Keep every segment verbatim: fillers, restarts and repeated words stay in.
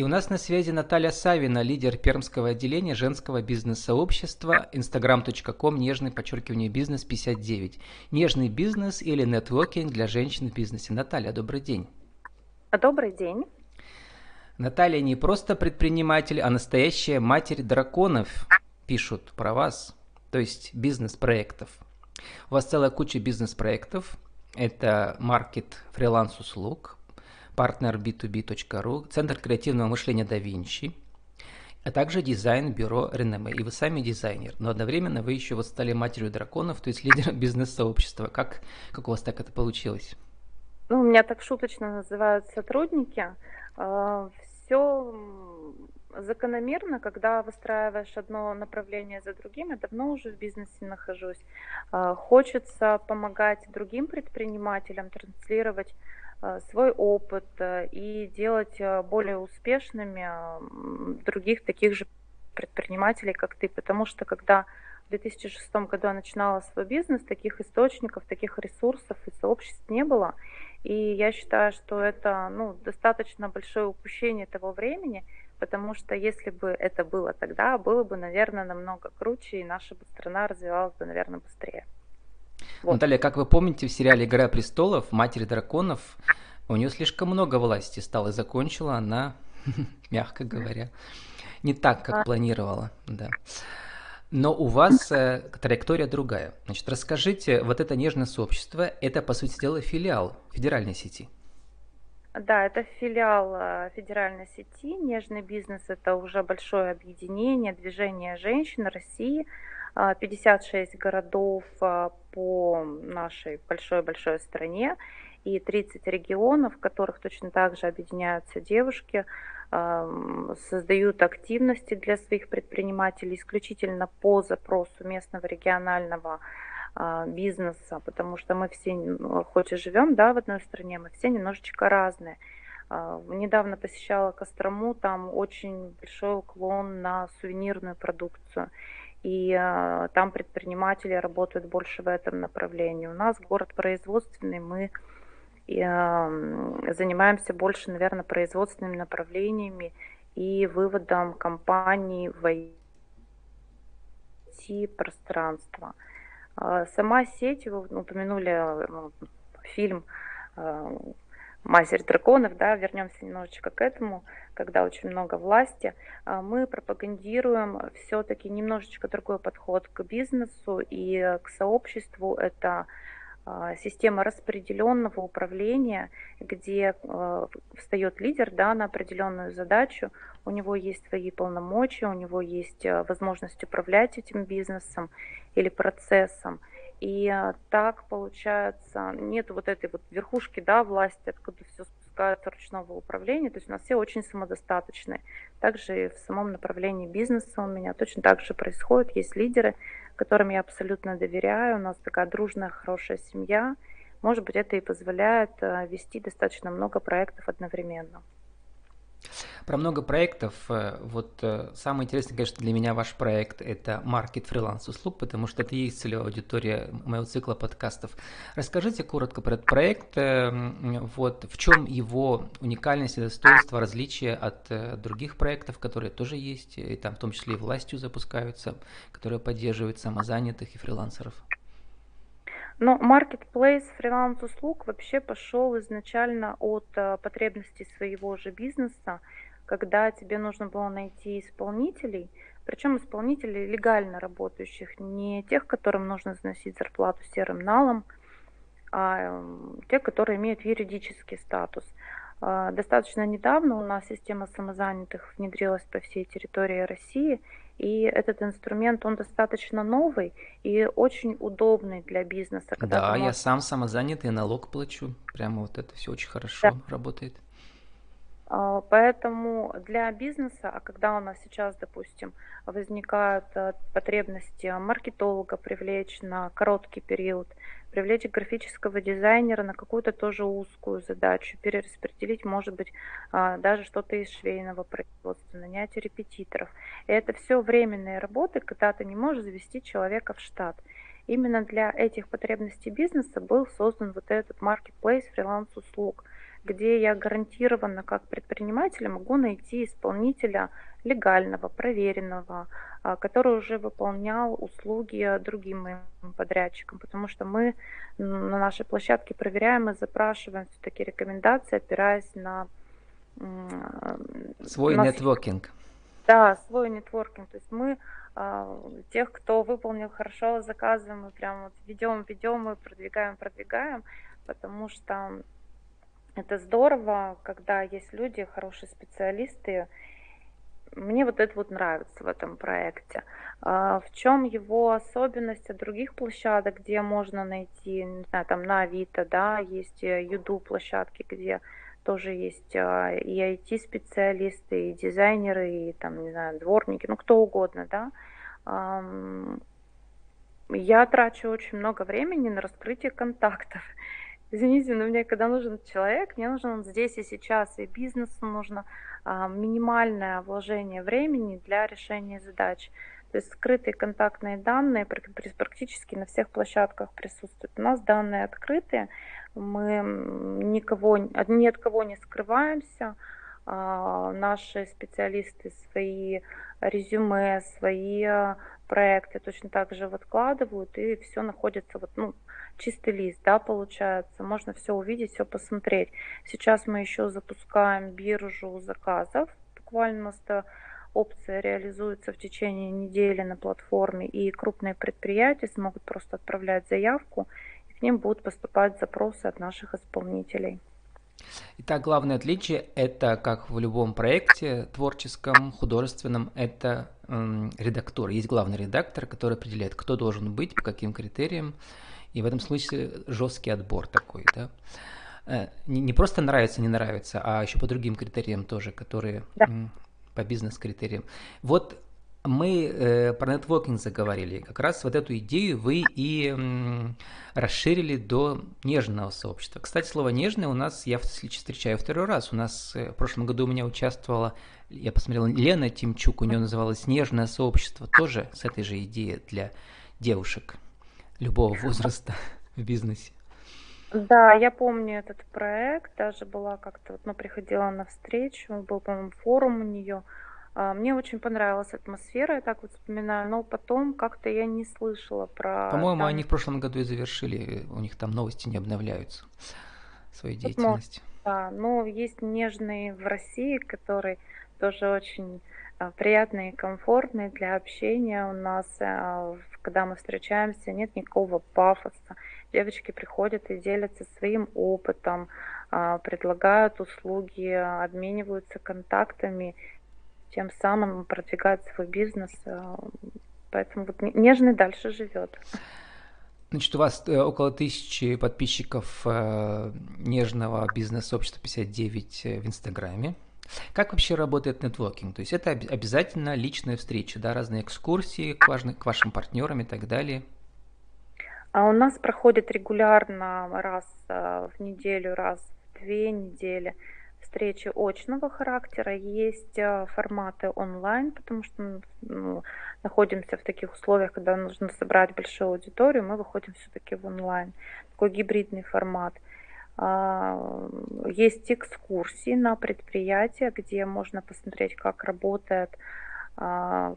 И у нас на связи Наталья Савина, лидер пермского отделения женского бизнес-сообщества инстаграм точка ком нежный, подчеркивание, бизнес пятьдесят девять. Нежный бизнес или нетворкинг для женщин в бизнесе. Наталья, добрый день. Добрый день. Наталья не просто предприниматель, а настоящая матерь драконов, пишут про вас, то есть бизнес-проектов. У вас целая куча бизнес-проектов. Это маркет фриланс-услуг, partner би ту би точка ру, Центр креативного мышления Da Vinci, а также дизайн-бюро Реноме. И вы сами дизайнер, но одновременно вы еще вот стали матерью драконов, то есть лидером бизнес-сообщества. Как, как у вас так это получилось? Ну, у меня так шуточно называют сотрудники. Все закономерно, когда выстраиваешь одно направление за другим. Я давно уже в бизнесе нахожусь. Хочется помогать другим предпринимателям транслировать свой опыт и делать более успешными других таких же предпринимателей, как ты. Потому что когда в две тысячи шестом году я начинала свой бизнес, таких источников, таких ресурсов и сообществ не было. И я считаю, что это ну, достаточно большое упущение того времени, потому что если бы это было тогда, было бы, наверное, намного круче, и наша бы страна развивалась бы, наверное, быстрее. Вот. Наталья, как вы помните, в сериале «Игра престолов» матери драконов, у нее слишком много власти стало, и закончила она, мягко говоря, не так, как планировала. Да. Но у вас э, траектория другая. Значит, расскажите, вот это нежное сообщество, это, по сути дела, филиал федеральной сети. Да, это филиал федеральной сети. Нежный бизнес – это уже большое объединение, движение женщин России. пятьдесят шесть городов по нашей большой-большой стране и тридцать регионов, в которых точно так же объединяются девушки, создают активности для своих предпринимателей исключительно по запросу местного регионального бизнеса, потому что мы все, хоть и живем, да, в одной стране, мы все немножечко разные. Недавно посещала Кострому, там очень большой уклон на сувенирную продукцию. И э, там предприниматели работают больше в этом направлении. У нас город производственный, мы э, занимаемся больше, наверное, производственными направлениями и выводом компаний в ай ти-пространство. Э, сама сеть, вы упомянули ну, фильм э, «Матерь драконов», да, вернемся немножечко к этому, когда очень много власти, мы пропагандируем все-таки немножечко другой подход к бизнесу и к сообществу. Это система распределенного управления, где встает лидер, да, на определенную задачу, у него есть свои полномочия, у него есть возможность управлять этим бизнесом или процессом. И так получается, нет вот этой вот верхушки, да, власти, откуда все спускают ручного управления. То есть у нас все очень самодостаточны. Также и в самом направлении бизнеса у меня точно так же происходит. Есть лидеры, которым я абсолютно доверяю. У нас такая дружная, хорошая семья. Может быть, это и позволяет вести достаточно много проектов одновременно. Про много проектов. Вот самый интересный, конечно, для меня ваш проект – это маркет фриланс-услуг, потому что это и есть целевая аудитория моего цикла подкастов. Расскажите коротко про этот проект. Вот в чем его уникальность и достоинство, различие от других проектов, которые тоже есть, и там в том числе и властью запускаются, которые поддерживают самозанятых и фрилансеров. Но маркетплейс фриланс-услуг вообще пошел изначально от потребностей своего же бизнеса, когда тебе нужно было найти исполнителей, причем исполнителей легально работающих, не тех, которым нужно заносить зарплату серым налом, а те, которые имеют юридический статус. Достаточно недавно у нас система самозанятых внедрилась по всей территории России, и этот инструмент, он достаточно новый и очень удобный для бизнеса. Когда да, можешь... я сам самозанятый, налог плачу. Прямо вот это все очень хорошо да. работает. Поэтому для бизнеса, а когда у нас сейчас, допустим, возникают потребности маркетолога привлечь на короткий период, привлечь графического дизайнера на какую-то тоже узкую задачу, перераспределить, может быть, даже что-то из швейного производства, нанять репетиторов. И это все временные работы, когда ты не можешь завести человека в штат. Именно для этих потребностей бизнеса был создан вот этот маркетплейс фриланс-услуг, где я гарантированно как предприниматель могу найти исполнителя легального, проверенного, который уже выполнял услуги другим моим подрядчикам, потому что мы на нашей площадке проверяем и запрашиваем все-таки рекомендации, опираясь на свой на... нетворкинг. Да, свой нетворкинг. То есть мы тех, кто выполнил хорошо заказы, мы прям вот ведем, ведем и продвигаем, продвигаем, потому что это здорово, когда есть люди, хорошие специалисты. Мне вот это вот нравится в этом проекте. В чем его особенность от других площадок, где можно найти, не знаю, там на Авито, да, есть Юду площадки, где тоже есть и ай ти-специалисты, и дизайнеры, и там, не знаю, дворники, ну кто угодно, да. Я трачу очень много времени на раскрытие контактов. Извините, но мне когда нужен человек, мне нужен он здесь и сейчас, и бизнесу нужно а, минимальное вложение времени для решения задач. То есть скрытые контактные данные практически на всех площадках присутствуют. У нас данные открытые, мы никого, ни от кого не скрываемся. А, наши специалисты свои резюме, свои проекты точно так же выкладывают, и все находится вот, ну, чистый лист, да, получается, можно все увидеть, все посмотреть. Сейчас мы еще запускаем биржу заказов, буквально у нас эта опция реализуется в течение недели на платформе, и крупные предприятия смогут просто отправлять заявку, и к ним будут поступать запросы от наших исполнителей. Итак, главное отличие – это, как в любом проекте творческом, художественном, это э, редактор. Есть главный редактор, который определяет, кто должен быть, по каким критериям. И в этом случае жесткий отбор такой, да? Э, не, не просто нравится, не нравится, а еще по другим критериям тоже, которые да. э, по бизнес-критериям. Вот мы э, про нетворкинг заговорили. Как раз вот эту идею вы и э, расширили до нежного сообщества. Кстати, слово «нежное» у нас я встречаю второй раз. У нас э, в прошлом году у меня участвовала, я посмотрела, Лена Тимчук, у нее называлось «Нежное сообщество», тоже с этой же идеей для девушек любого возраста в бизнесе. Да, я помню этот проект. Даже была как-то, ну, приходила на встречу, был, по-моему, форум у нее. Мне очень понравилась атмосфера, я так вот вспоминаю, но потом как-то я не слышала про... По-моему, там... они в прошлом году и завершили, у них там новости не обновляются, свою деятельность. Да, но есть нежные в России, которые тоже очень приятные и комфортные для общения у нас. Когда мы встречаемся, нет никакого пафоса. Девочки приходят и делятся своим опытом, предлагают услуги, обмениваются контактами, тем самым продвигает свой бизнес, поэтому вот нежный дальше живет. Значит, у вас около тысячи подписчиков нежного бизнес-сообщества пятьдесят девять в Инстаграме. Как вообще работает нетворкинг? То есть это обязательно личная встреча, да, разные экскурсии к, важным, к вашим партнерам и так далее? А у нас проходит регулярно раз в неделю, раз в две недели. Встречи очного характера, есть форматы онлайн, потому что мы, ну, находимся в таких условиях, когда нужно собрать большую аудиторию, мы выходим все-таки в онлайн, такой гибридный формат. Есть экскурсии на предприятия, где можно посмотреть, как работает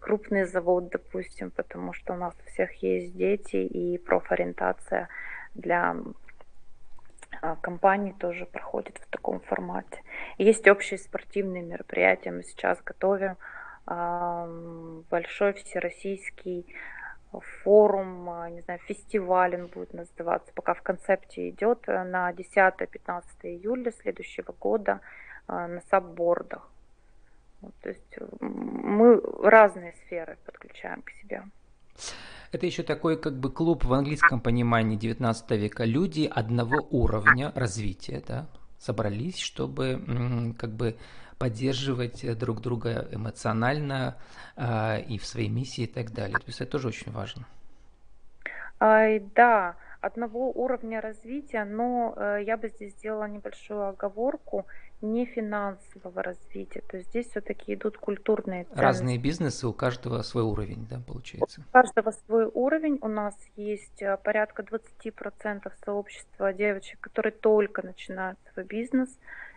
крупный завод, допустим, потому что у нас у всех есть дети и профориентация для компании тоже проходит в таком формате. Есть общие спортивные мероприятия. Мы сейчас готовим большой всероссийский форум, не знаю, фестиваль он будет называться, пока в концепте идет, на десятое-пятнадцатое июля следующего года на саббордах. То есть мы разные сферы подключаем к себе. Это еще такой как бы клуб в английском понимании девятнадцатого века. Люди одного уровня развития, да, собрались, чтобы как бы поддерживать друг друга эмоционально э, и в своей миссии и так далее. То есть это тоже очень важно. А, да, одного уровня развития, но э, я бы здесь сделала небольшую оговорку. не финансового развития. То есть здесь все-таки идут культурные ценности. Разные бизнесы, у каждого свой уровень, да, получается? У каждого свой уровень. У нас есть порядка двадцати процентов сообщества девочек, которые только начинают свой бизнес,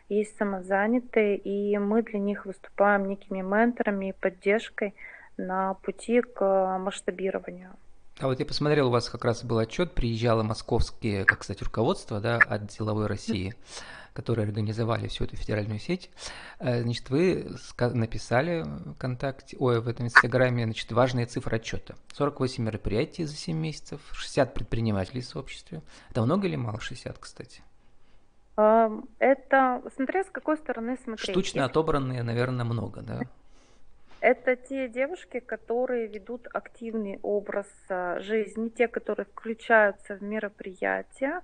есть самозанятые, и мы для них выступаем некими менторами и поддержкой на пути к масштабированию. А вот я посмотрел, у вас как раз был отчет, приезжало московские, как, кстати, руководство, да, от «Деловой России», которые организовали всю эту федеральную сеть. Значит, вы написали в контакте, ой, в этом инстаграме, значит, важные цифры отчета. сорок восемь мероприятий за семь месяцев, шестьдесят предпринимателей в сообществе. Это много или мало? шестьдесят, кстати. Это, смотря с какой стороны смотреть. Штучно отобранные, наверное, много, да? Это те девушки, которые ведут активный образ жизни, те, которые включаются в мероприятия.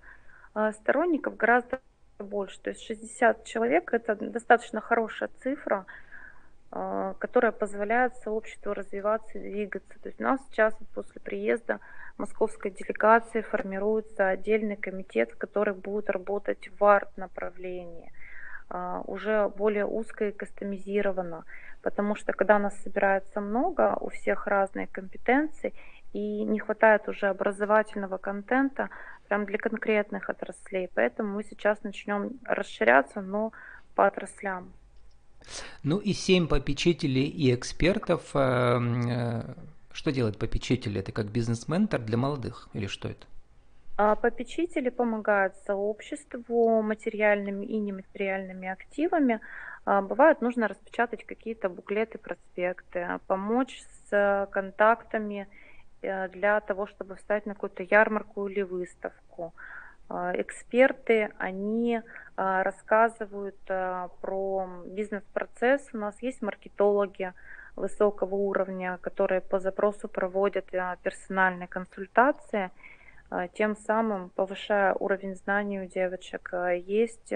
Сторонников гораздо больше. То есть шестьдесят человек – это достаточно хорошая цифра, которая позволяет сообществу развиваться и двигаться. То есть у нас сейчас после приезда московской делегации формируется отдельный комитет, который будет работать в арт-направлении, уже более узко и кастомизировано. Потому что когда нас собирается много, у всех разные компетенции, и не хватает уже образовательного контента прям для конкретных отраслей. Поэтому мы сейчас начнем расширяться, но по отраслям. Ну и семь попечителей и экспертов. Что делает попечитель? Это как бизнес-ментор для молодых или что это? Попечители помогают сообществу материальными и нематериальными активами. Бывает, нужно распечатать какие-то буклеты, проспекты, помочь с контактами для того, чтобы встать на какую-то ярмарку или выставку. Эксперты, они рассказывают про бизнес-процесс. У нас есть маркетологи высокого уровня, которые по запросу проводят персональные консультации, тем самым повышая уровень знаний у девочек. Есть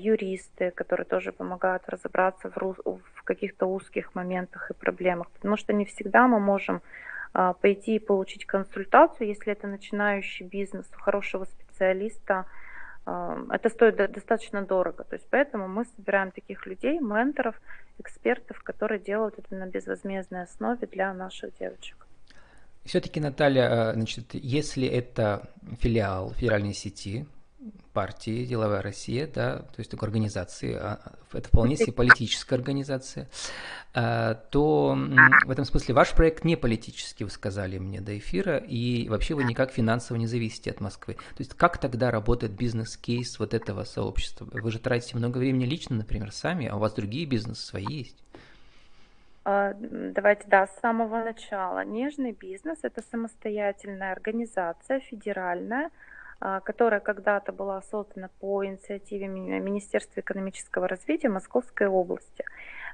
юристы, которые тоже помогают разобраться в, в каких-то узких моментах и проблемах, потому что не всегда мы можем пойти и получить консультацию, если это начинающий бизнес, у хорошего специалиста. Это стоит достаточно дорого, то есть поэтому мы собираем таких людей, менторов, экспертов, которые делают это на безвозмездной основе для наших девочек. Все-таки, Наталья, значит, если это филиал федеральной сети, партии «Деловая Россия», да, то есть такой организации, это вполне себе политическая организация, то в этом смысле ваш проект не политический, вы сказали мне до эфира, и вообще вы никак финансово не зависите от Москвы. То есть как тогда работает бизнес-кейс вот этого сообщества? Вы же тратите много времени лично, например, сами, а у вас другие бизнесы свои есть? Давайте, да, с самого начала. Нежный бизнес – это самостоятельная организация, федеральная, которая когда-то была создана по инициативе Министерства экономического развития Московской области.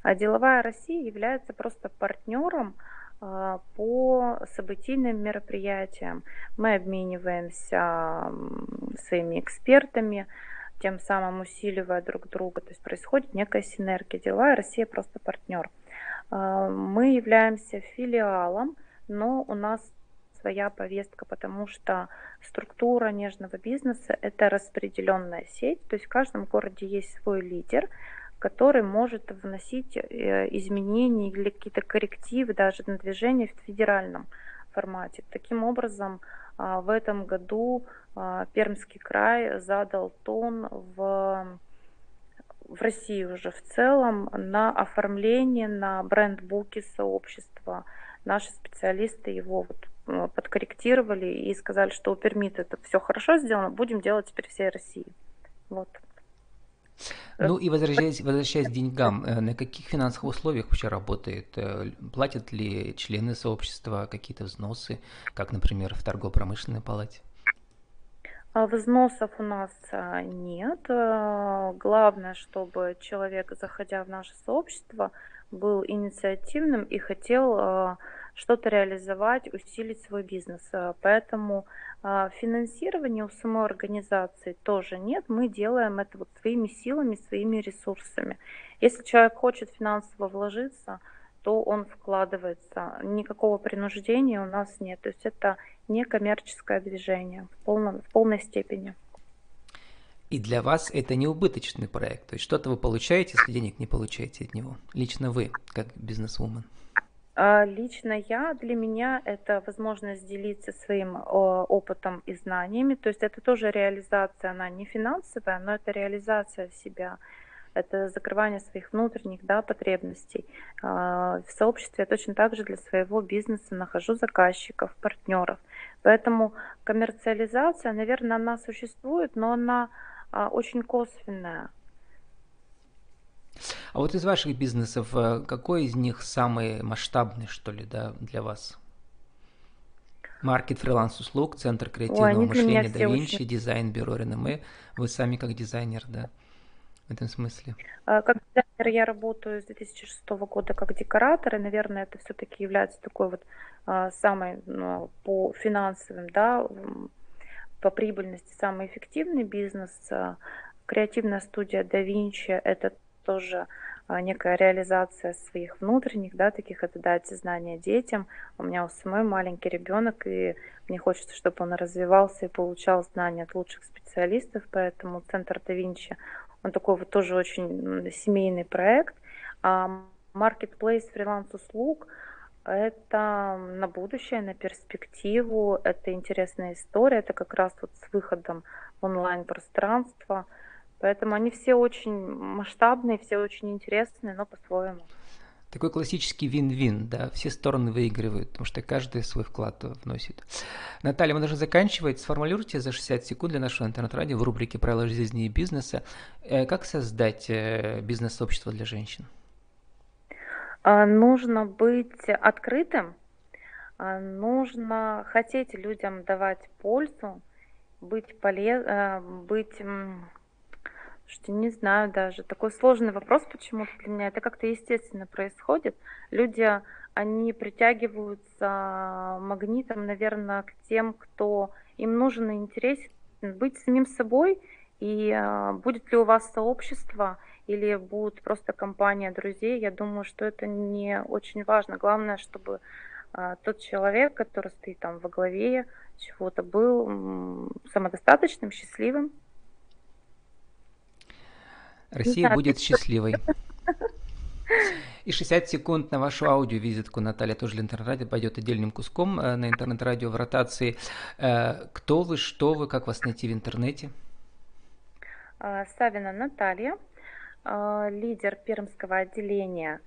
А «Деловая Россия» является просто партнером по событийным мероприятиям. Мы обмениваемся своими экспертами, тем самым усиливая друг друга. То есть происходит некая синергия. «Деловая Россия» просто партнер. Мы являемся филиалом, но у нас своя повестка, потому что структура нежного бизнеса – это распределенная сеть, то есть в каждом городе есть свой лидер, который может вносить изменения или какие-то коррективы даже на движение в федеральном формате. Таким образом, в этом году Пермский край задал тон в, в России уже в целом на оформление, на брендбуки сообщества. Наши специалисты его вот подкорректировали и сказали, что у Перми это все хорошо сделано, будем делать теперь всей России. Вот. Ну и возвращаясь, возвращаясь к деньгам, на каких финансовых условиях вообще работает? Платят ли члены сообщества какие-то взносы, как, например, в торгово-промышленной палате? Взносов у нас нет. Главное, чтобы человек, заходя в наше сообщество, был инициативным и хотел что-то реализовать, усилить свой бизнес. Поэтому финансирования у самой организации тоже нет. Мы делаем это вот своими силами, своими ресурсами. Если человек хочет финансово вложиться, то он вкладывается. Никакого принуждения у нас нет. То есть это некоммерческое движение в полном, в полной степени. И для вас это не убыточный проект. То есть что-то вы получаете, если денег не получаете от него. Лично вы, как бизнесвумен. Лично я, для меня это возможность делиться своим опытом и знаниями. То есть это тоже реализация, она не финансовая, но это реализация себя. Это закрывание своих внутренних, да, потребностей. В сообществе я точно так же для своего бизнеса нахожу заказчиков, партнеров. Поэтому коммерциализация, наверное, она существует, но она очень косвенная. А вот из ваших бизнесов, какой из них самый масштабный, что ли, да, для вас? Маркет фриланс-услуг, центр креативного Ой, мышления Da Vinci, дизайн-бюро Реноме. Вы сами как дизайнер, да, в этом смысле? Как дизайнер я работаю с две тысячи шестого года как декоратор, и, наверное, это все-таки является такой вот самой, ну, по финансовым, да, по прибыльности самый эффективный бизнес. Креативная студия Da Vinci – это тоже некая реализация своих внутренних, да, таких, это дать знания детям. У меня у самой маленький ребенок, и мне хочется, чтобы он развивался и получал знания от лучших специалистов, поэтому центр Da Vinci, он такой вот тоже очень семейный проект. А маркетплейс фриланс-услуг – это на будущее, на перспективу, это интересная история, это как раз вот с выходом в онлайн-пространство. Поэтому они все очень масштабные, все очень интересные, но по-своему. Такой классический вин-вин, да, все стороны выигрывают, потому что каждый свой вклад вносит. Наталья, мы должны заканчивать. Сформулируйте за шестьдесят секунд для нашего интернет-радио в рубрике «Правила жизни и бизнеса». Как создать бизнес-сообщество для женщин? Нужно быть открытым, нужно хотеть людям давать пользу, быть полезным, быть... что не знаю даже. Такой сложный вопрос почему-то для меня. Это как-то естественно происходит. Люди, они притягиваются магнитом, наверное, к тем, кто им нужен и интересен. Быть самим собой, и будет ли у вас сообщество, или будет просто компания друзей, я думаю, что это не очень важно. Главное, чтобы тот человек, который стоит там во главе чего-то, был самодостаточным, счастливым. Россия да, будет счастливой. И шестьдесят секунд на вашу аудиовизитку, Наталья, тоже для интернет-радио пойдет отдельным куском на интернет-радио в ротации. Кто вы, что вы, как вас найти в интернете? Савина Наталья, лидер пермского отделения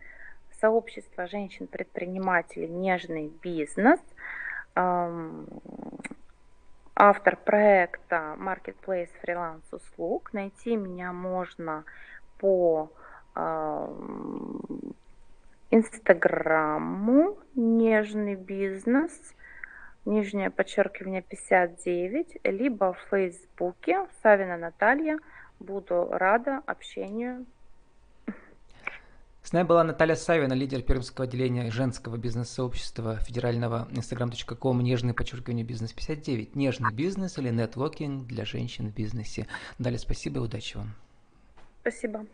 сообщества женщин-предпринимателей «Нежный бизнес», автор проекта Marketplace Freelance услуг. Найти меня можно по инстаграму э, Нежный бизнес, нижнее подчеркивание пятьдесят девять, либо в фейсбуке Савина Наталья. Буду рада общению. С нами была Наталья Савина, лидер пермского отделения женского бизнес-сообщества федерального инстаграм точка ком, нежное подчеркивание бизнес пятьдесят девять, нежный бизнес или нетворкинг для женщин в бизнесе. Далее, спасибо и удачи вам. Спасибо.